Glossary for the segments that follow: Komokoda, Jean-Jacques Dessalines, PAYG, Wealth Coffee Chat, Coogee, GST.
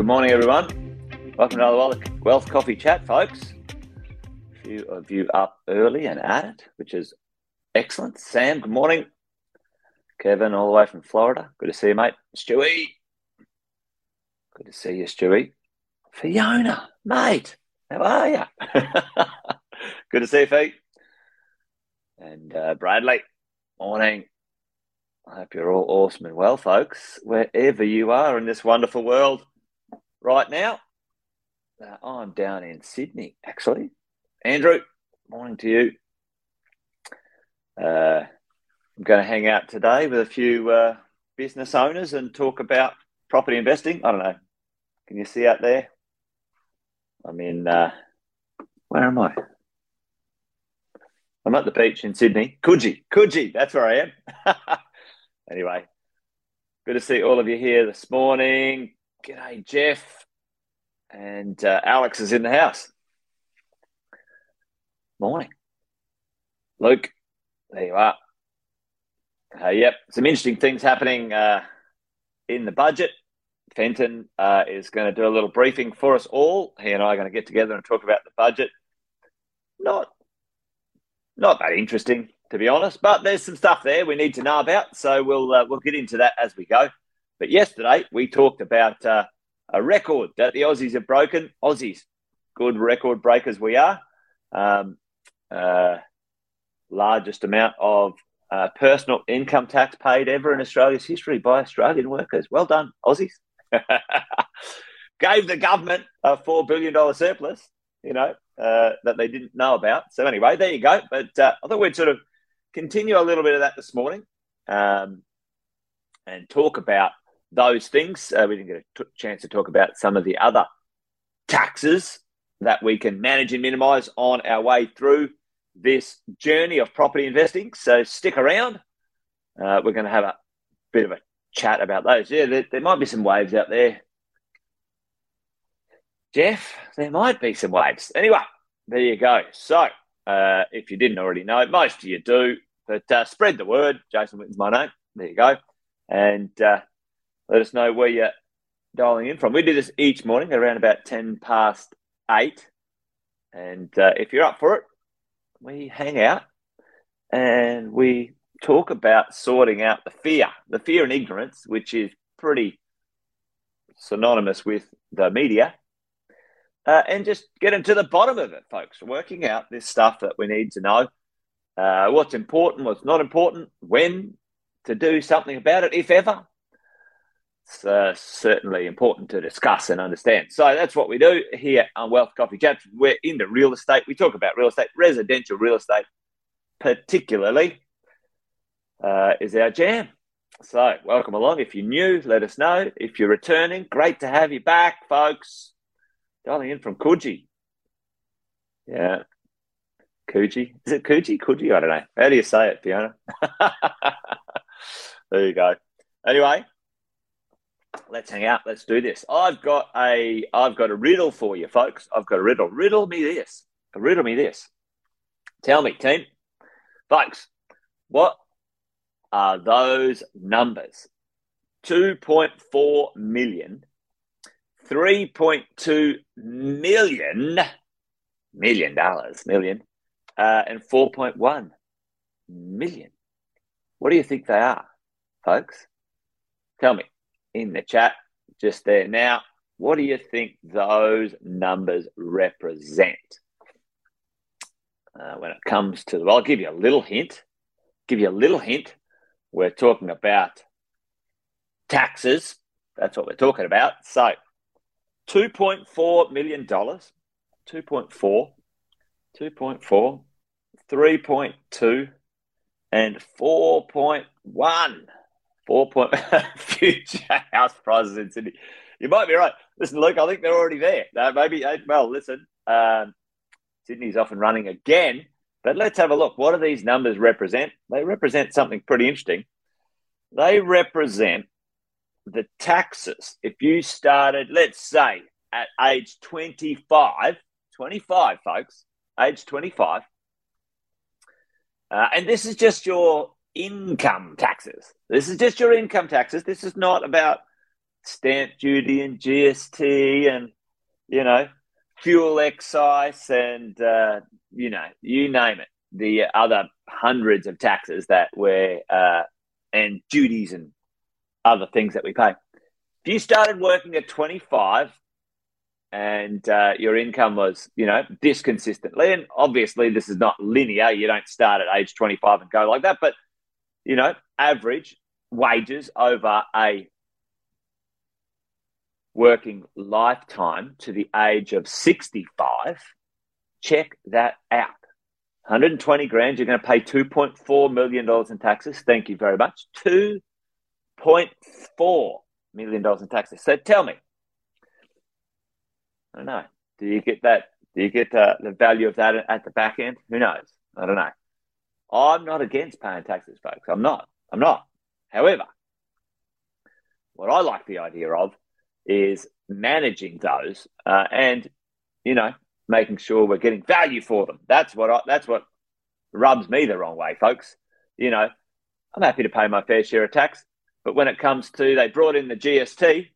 Good morning, everyone. Welcome to another Wealth Coffee Chat, folks. A few of you up early and at it, which is excellent. Sam, good morning. Kevin, all the way from Florida. Good to see you, mate. Stewie. Good to see you, Stewie. Fiona, mate, how are you? Good to see you, Fee. And Bradley, morning. I hope you're all awesome and well, folks, wherever you are in this wonderful world right now. I'm down in Sydney, actually. Andrew, morning to you. I'm going to hang out today with a few business owners and talk about property investing. I don't know. Can you see out there? I'm in, where am I? I'm at the beach in Sydney. Coogee, that's where I am. Anyway, good to see all of you here this morning. G'day, Jeff. And Alex is in the house. Morning. Luke, there you are. Yep, some interesting things happening in the budget. Fenton is going to do a little briefing for us all. He and I are going to get together and talk about the budget. Not that interesting, to be honest, but there's some stuff there we need to know about, so we'll get into that as we go. But yesterday we talked about a record that the Aussies have broken. Aussies, good record breakers we are. Largest amount of personal income tax paid ever in Australia's history by Australian workers. Well done, Aussies. Gave the government a $4 billion surplus, you know, that they didn't know about. So anyway, there you go. But I thought we'd sort of continue a little bit of that this morning and talk about those things. We didn't get a chance to talk about some of the other taxes that we can manage and minimise on our way through this journey of property investing. So stick around. We're going to have a bit of a chat about those. Yeah, there might be some waves out there. Jeff, there might be some waves. Anyway, there you go. So if you didn't already know, most of you do, but spread the word. Jason Whitten's my name. There you go. And let us know where you're dialing in from. We do this each morning around about 10 past 8. And if you're up for it, we hang out and we talk about sorting out the fear and ignorance, which is pretty synonymous with the media, and just getting to the bottom of it, folks, working out this stuff that we need to know, what's important, what's not important, when to do something about it, if ever. It's certainly important to discuss and understand. So that's what we do here on Wealth Coffee Chat. We're in the real estate. We talk about real estate, residential real estate particularly is our jam. So welcome along. If you're new, let us know. If you're returning, great to have you back, folks. Dialing in from Coogee. Yeah. Coogee. Is it Coogee? Coogee? I don't know. How do you say it, Fiona? There you go. Anyway. Let's hang out. Let's do this. I've got a riddle for you, folks. I've got a riddle. Riddle me this. Riddle me this. Tell me, team. Folks, what are those numbers? 2.4 million, 3.2 million dollars, million, and 4.1 million. What do you think they are, folks? Tell me. In the chat just there now, what do you think those numbers represent? When it comes to, well, I'll give you a little hint. We're talking about taxes. That's what we're talking about. So $2.4 million, 2.4, 3.2, and 4.1. 4 point future house prices in Sydney. You might be right. Listen, Luke, I think they're already there. No, maybe. Well, listen, Sydney's off and running again. But let's have a look. What do these numbers represent? They represent something pretty interesting. They represent the taxes. If you started, let's say, at age 25, folks, age 25, and this is just your income taxes. This is not about stamp duty and GST and, you know, fuel excise and, you name it, the other hundreds of taxes that we're, and duties and other things that we pay. If you started working at 25 and your income was, this consistently, and obviously this is not linear, you don't start at age 25 and go like that, but, average wages over a working lifetime to the age of 65, check that out. 120 grand, you're going to pay $2.4 million in taxes. Thank you very much. $2.4 million in taxes. So tell me, I don't know, do you get that? Do you get the value of that at the back end? Who knows? I don't know. I'm not against paying taxes, folks. I'm not. However, what I like the idea of is managing those and, making sure we're getting value for them. That's what rubs me the wrong way, folks. I'm happy to pay my fair share of tax, but when it comes to they brought in the GST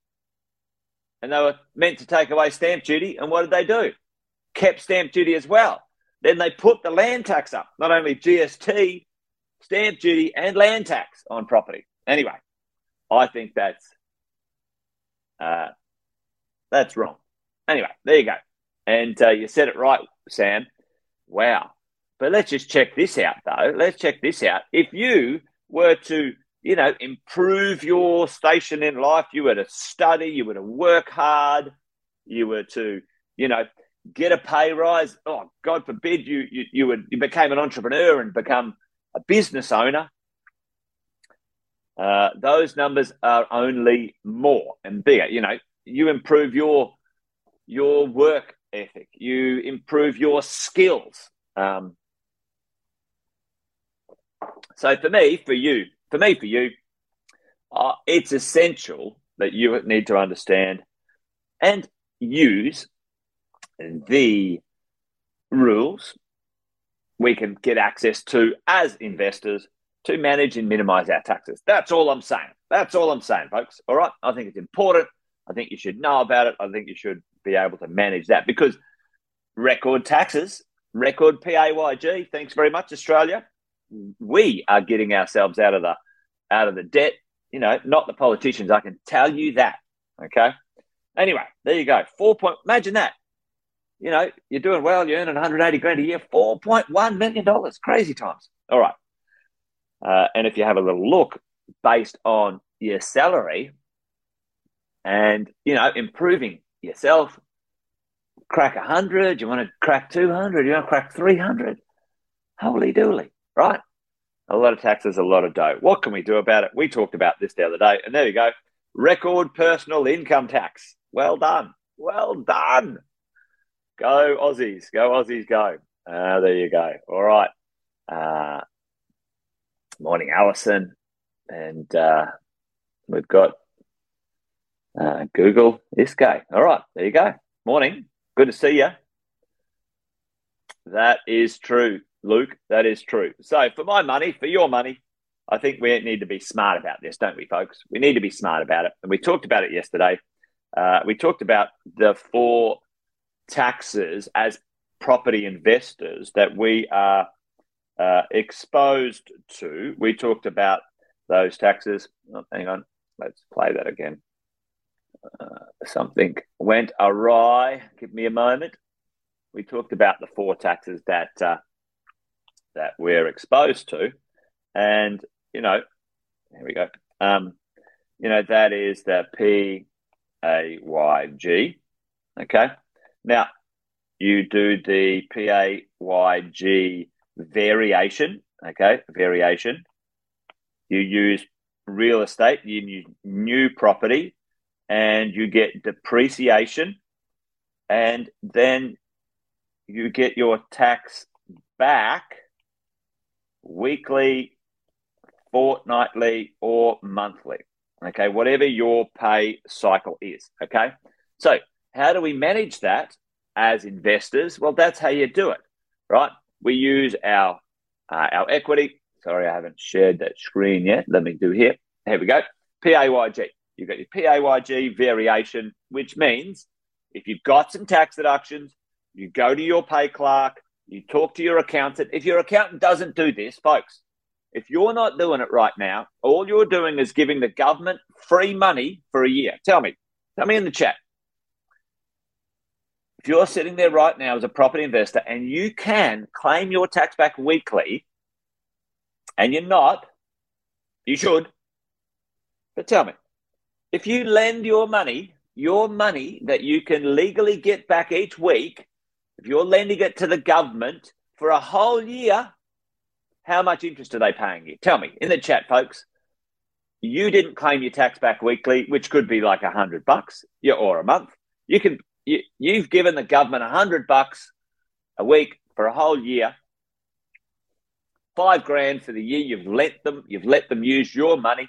and they were meant to take away stamp duty, and what did they do? Kept stamp duty as well. Then they put the land tax up, not only GST, stamp duty and land tax on property. Anyway, I think that's wrong. Anyway, there you go. And you said it right, Sam. Wow. But let's just check this out, though. Let's check this out. If you were to, improve your station in life, you were to study, you were to work hard, you were to, get a pay rise. Oh, God forbid you became an entrepreneur and become a business owner. Those numbers are only more and bigger. You improve your work ethic, you improve your skills. So for me, for you, it's essential that you need to understand and use the rules we can get access to as investors to manage and minimize our taxes. That's all I'm saying. That's all I'm saying, folks. All right. I think it's important. I think you should know about it. I think you should be able to manage that because record taxes, record PAYG. Thanks very much, Australia. We are getting ourselves out of the debt. Not the politicians. I can tell you that. Okay. Anyway, there you go. Imagine that. You're doing well. You're earning 180 grand a year. $4.1 million. Crazy times. All right. And if you have a little look based on your salary and, improving yourself, crack 100, you want to crack 200, you want to crack 300. Holy dooly, right? A lot of taxes, a lot of dough. What can we do about it? We talked about this the other day, and there you go. Record personal income tax. Well done. Well done. Go Aussies. Go Aussies, go. There you go. All right. Morning, Alison. And we've got Google this guy. All right. There you go. Morning. Good to see you. That is true, Luke. That is true. So for my money, for your money, I think we need to be smart about this, don't we, folks? We need to be smart about it. And we talked about it yesterday. We talked about the 4 taxes as property investors that we are exposed to. We talked about those taxes. Oh, hang on. Let's play that again. Something went awry. Give me a moment. We talked about the 4 taxes that that we're exposed to, and here we go. That is the PAYG. Okay, now you do the PAYG variation. Okay, variation. You use real estate. You use new property. And you get depreciation, and then you get your tax back weekly, fortnightly, or monthly, okay, whatever your pay cycle is, okay? So how do we manage that as investors? Well, that's how you do it, right? We use our equity. Sorry, I haven't shared that screen yet. Let me do here. Here we go, PAYG. You've got your PAYG variation, which means if you've got some tax deductions, you go to your pay clerk, you talk to your accountant. If your accountant doesn't do this, folks, if you're not doing it right now, all you're doing is giving the government free money for a year. Tell me in the chat. If you're sitting there right now as a property investor and you can claim your tax back weekly and you're not, you should. But tell me, if you lend your money that you can legally get back each week, if you're lending it to the government for a whole year, how much interest are they paying you? Tell me in the chat, folks. You didn't claim your tax back weekly, which could be like $100 or a month. You've given the government $100 a week for a whole year, $5,000 for the year. You've let them use your money.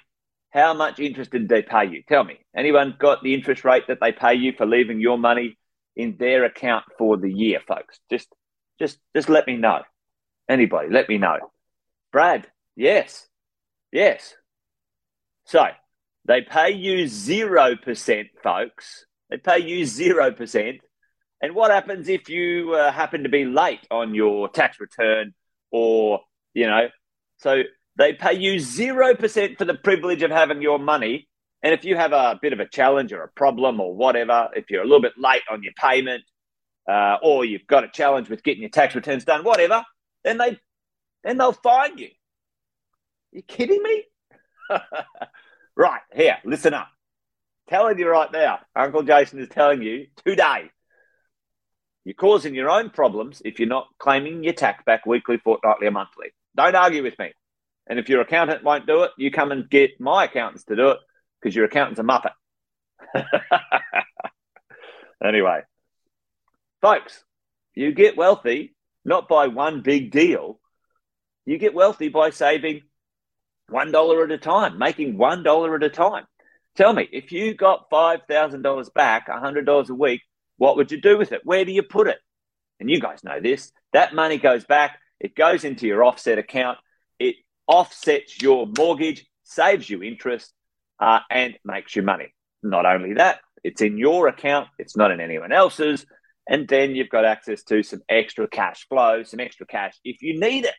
How much interest did they pay you? Tell me. Anyone got the interest rate that they pay you for leaving your money in their account for the year, folks? Just let me know. Anybody, let me know. Brad, yes. So they pay you 0%, folks. They pay you 0%. And what happens if you happen to be late on your tax return or, so they pay you 0% for the privilege of having your money. And if you have a bit of a challenge or a problem or whatever, if you're a little bit late on your payment or you've got a challenge with getting your tax returns done, whatever, then they'll fine you. You kidding me? Right, here, listen up. Telling you right now, Uncle Jason is telling you today, you're causing your own problems if you're not claiming your tax back weekly, fortnightly, or monthly. Don't argue with me. And if your accountant won't do it, you come and get my accountants to do it because your accountant's a muppet. Anyway, folks, you get wealthy not by one big deal. You get wealthy by saving $1 at a time, making $1 at a time. Tell me, if you got $5,000 back, $100 a week, what would you do with it? Where do you put it? And you guys know this. That money goes back. It goes into your offset account. It offsets your mortgage, saves you interest, and makes you money. Not only that, it's in your account. It's not in anyone else's. And then you've got access to some extra cash flow, some extra cash if you need it.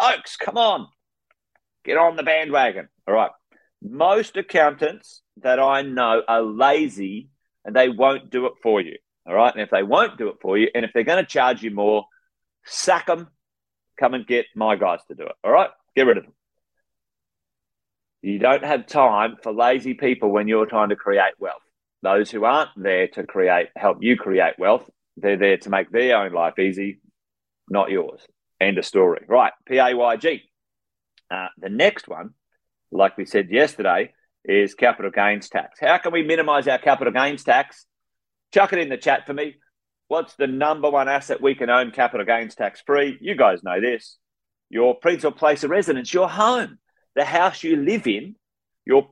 Folks, come on. Get on the bandwagon. All right. Most accountants that I know are lazy and they won't do it for you, all right? And if they won't do it for you and if they're going to charge you more, sack them, come and get my guys to do it, all right? Get rid of them. You don't have time for lazy people when you're trying to create wealth. Those who aren't there to help you create wealth, they're there to make their own life easy, not yours. End of story. Right, PAYG. The next one, like we said yesterday, is capital gains tax. How can we minimize our capital gains tax? Chuck it in the chat for me. What's the number one asset we can own capital gains tax free? You guys know this. Your principal place of residence, your home, the house you live in, your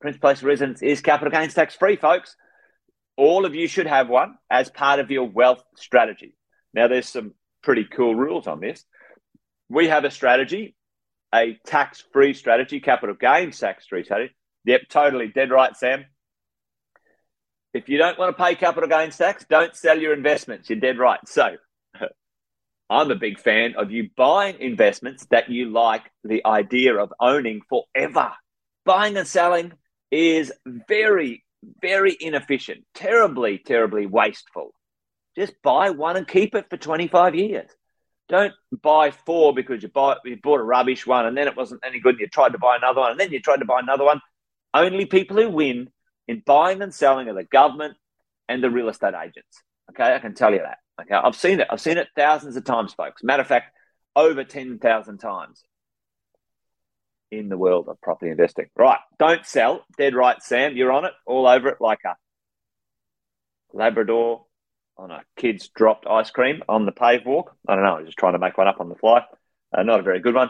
principal place of residence is capital gains tax free, folks. All of you should have one as part of your wealth strategy. Now, there's some pretty cool rules on this. We have a strategy. A tax-free strategy, capital gains tax-free strategy. Yep, totally dead right, Sam. If you don't want to pay capital gains tax, don't sell your investments. You're dead right. So I'm a big fan of you buying investments that you like the idea of owning forever. Buying and selling is very, very inefficient, terribly, terribly wasteful. Just buy one and keep it for 25 years. Don't buy four because you bought a rubbish one and then it wasn't any good and you tried to buy another one and then you tried to buy another one. Only people who win in buying and selling are the government and the real estate agents. Okay, I can tell you that. Okay, I've seen it. I've seen it thousands of times, folks. Matter of fact, over 10,000 times in the world of property investing. Right, don't sell. Dead right, Sam. You're on it, all over it like a Labrador on a kid's dropped ice cream on the paved walk. I don't know. I'm just trying to make one up on the fly. Not a very good one.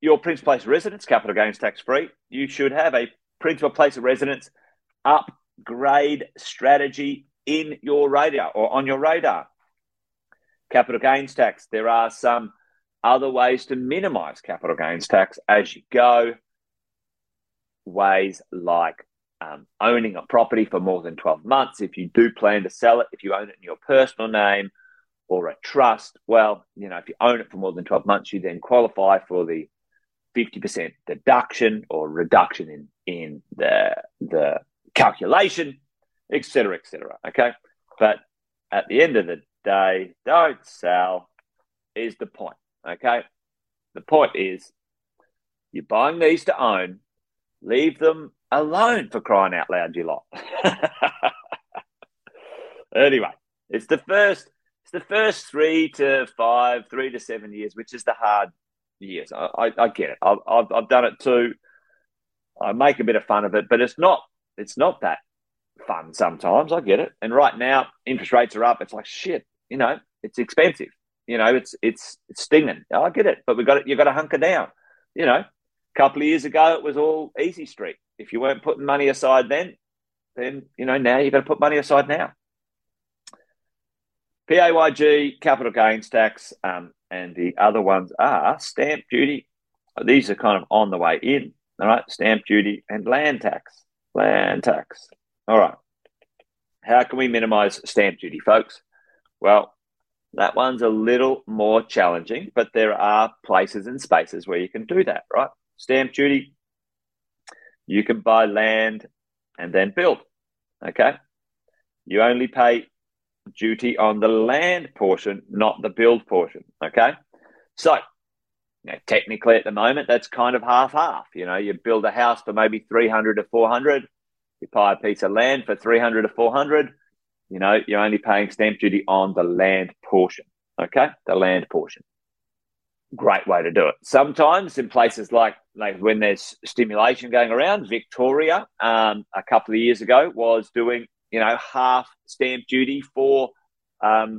Your principal place of residence, capital gains tax free. You should have a principal place of residence upgrade strategy in your radar or on your radar. Capital gains tax. There are some other ways to minimize capital gains tax as you go. ways like owning a property for more than 12 months. If you do plan to sell it, if you own it in your personal name or a trust, well, you know, if you own it for more than 12 months, you then qualify for the 50% deduction or reduction in the calculation, et cetera, et cetera. Okay. But at the end of the day, don't sell is the point. Okay. The point is you're buying these to own, leave them alone for crying out loud, you lot. Anyway, it's the first 3 to 5, 3 to 7 years, which is the hard years. I get it. I've done it too. I make a bit of fun of it, but it's not that fun sometimes. I get it. And right now, interest rates are up. It's like shit. You know, it's expensive. You know, it's stinging. I get it. But you've got to hunker down. You know, a couple of years ago, it was all easy street. If you weren't putting money aside then you know now you've got to put money aside now. PAYG, capital gains tax, and the other ones are stamp duty. These are kind of on the way in. All right, stamp duty and land tax. Land tax. All right. How can we minimize stamp duty, folks? Well, that one's a little more challenging, but there are places and spaces where you can do that, right? Stamp duty, you can buy land and then build, okay? You only pay duty on the land portion, not the build portion, okay? So, you know, technically at the moment, that's kind of half-half. You know, you build a house for maybe 300 to 400, you buy a piece of land for 300 to 400, you know, you're only paying stamp duty on the land portion, okay? The land portion. Great way to do it. Sometimes in places like when there's stimulation going around, Victoria, a couple of years ago was doing, you know, half stamp duty for as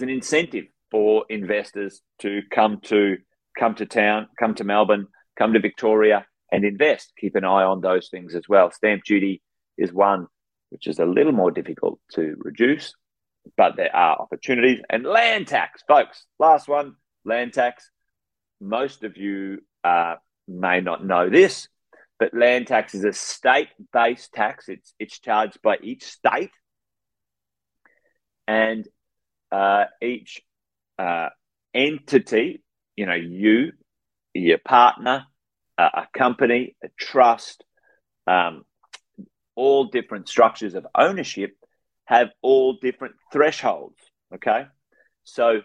an incentive for investors to come to town, come to Melbourne, come to Victoria and invest. Keep an eye on those things as well. Stamp duty is one which is a little more difficult to reduce, but there are opportunities. And land tax, folks, last one. Land tax, most of you may not know this, but land tax is a state-based tax. It's charged by each state, and each entity, you know, you, your partner, a company, a trust, all different structures of ownership have all different thresholds, okay? So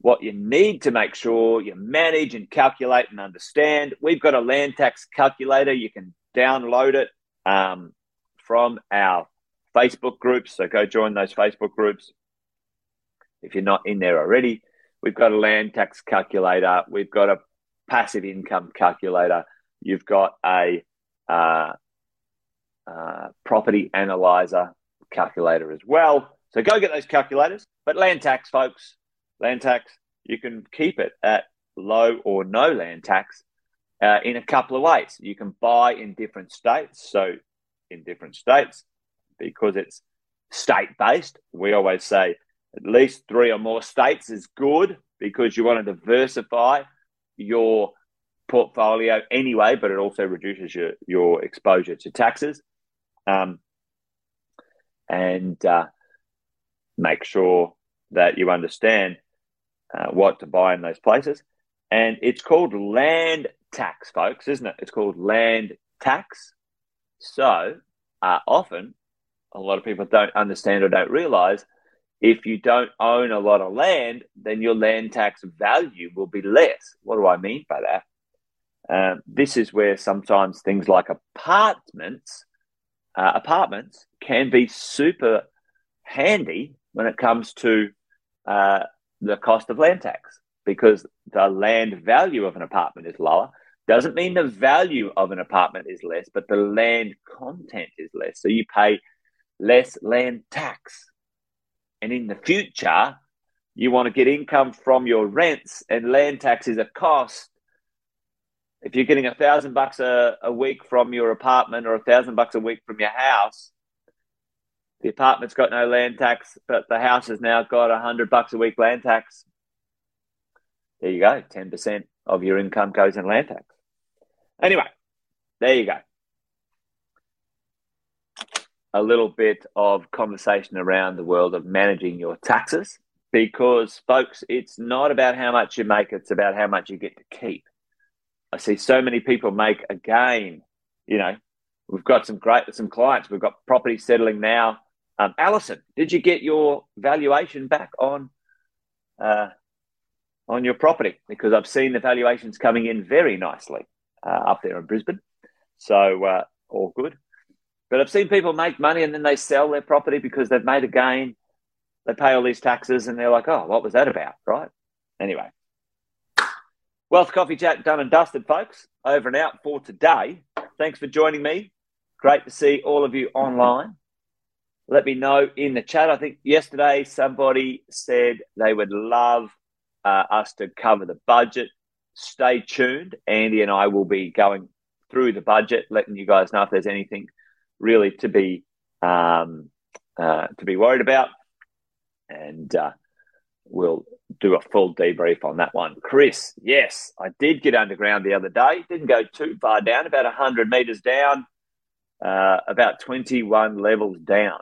what you need to make sure you manage and calculate and understand. We've got a land tax calculator. You can download it from our Facebook groups. So go join those Facebook groups if you're not in there already. We've got a land tax calculator. We've got a passive income calculator. You've got a property analyzer calculator as well. So go get those calculators. But land tax, folks. Land tax, you can keep it at low or no land tax in a couple of ways. You can buy in different states. So in different states, because it's state-based, we always say at least 3 or more states is good because you want to diversify your portfolio anyway, but it also reduces your exposure to taxes. And make sure that you understand what to buy in those places. And it's called land tax, folks, isn't it? It's called land tax. So often a lot of people don't understand or don't realize if you don't own a lot of land, then your land tax value will be less. What do I mean by that? This is where sometimes things like apartments can be super handy when it comes to the cost of land tax, because the land value of an apartment is lower. Doesn't mean the value of an apartment is less, but the land content is less. So you pay less land tax. And in the future, you want to get income from your rents, and land tax is a cost. If you're getting $1,000 a week from your apartment or $1,000 a week from your house, the apartment's got no land tax, but the house has now got $100 a week land tax. There you go. 10% of your income goes in land tax. Anyway, There you go. A little bit of conversation around the world of managing your taxes, because, folks, it's not about how much you make, it's about how much you get to keep. I see so many people make a gain. You know, we've got some clients. We've got property settling now. Alison, did you get your valuation back on your property? Because I've seen the valuations coming in very nicely up there in Brisbane. So all good. But I've seen people make money and then they sell their property because they've made a gain. They pay all these taxes and they're like, oh, what was that about, right? Anyway, Wealth Coffee Chat done and dusted, folks. Over and out for today. Thanks for joining me. Great to see all of you online. Let me know in the chat. I think yesterday somebody said they would love us to cover the budget. Stay tuned. Andy and I will be going through the budget, letting you guys know if there's anything really to be worried about, and we'll do a full debrief on that one. Chris, yes, I did get underground the other day. Didn't go too far down, about 100 metres down, about 21 levels down.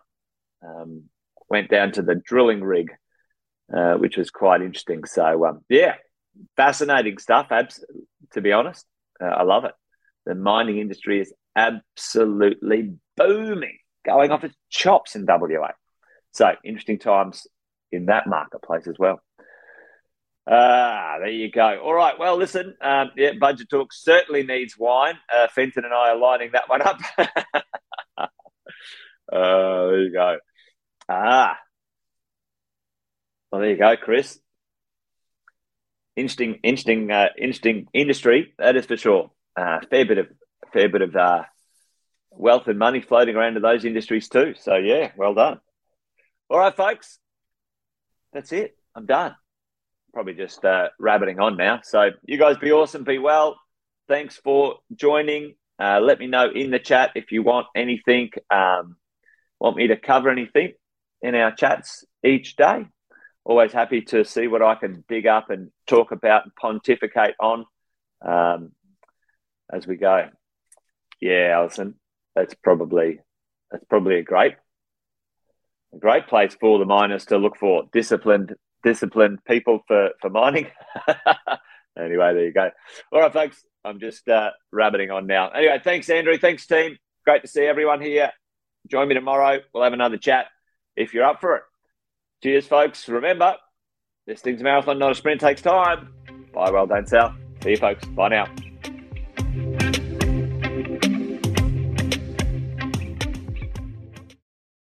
Went down to the drilling rig, which was quite interesting. So, yeah, fascinating stuff, to be honest. I love it. The mining industry is absolutely booming, going off its chops in WA. So interesting times in that marketplace as well. There you go. All right. Well, listen, yeah, budget talk certainly needs wine. Fenton and I are lining that one up. There you go. Well, there you go, Chris. Interesting industry. That is for sure. Fair bit of wealth and money floating around in those industries too. So, yeah, well done. All right, folks, that's it. I'm done. Probably just rabbiting on now. So you guys be awesome, be well. Thanks for joining. Let me know in the chat if you want anything, want me to cover anything in our chats each day. Always happy to see what I can dig up and talk about and pontificate on as we go. Yeah, Alison, that's probably a great place for the miners to look for disciplined people for mining. Anyway, there you go. All right, folks, I'm just rabbiting on now. Anyway, thanks, Andrew. Thanks, team. Great to see everyone here. Join me tomorrow. We'll have another chat if you're up for it. Cheers, folks. Remember, this thing's a marathon, not a sprint. Takes time. Bye, well done, Sal. See you, folks. Bye now.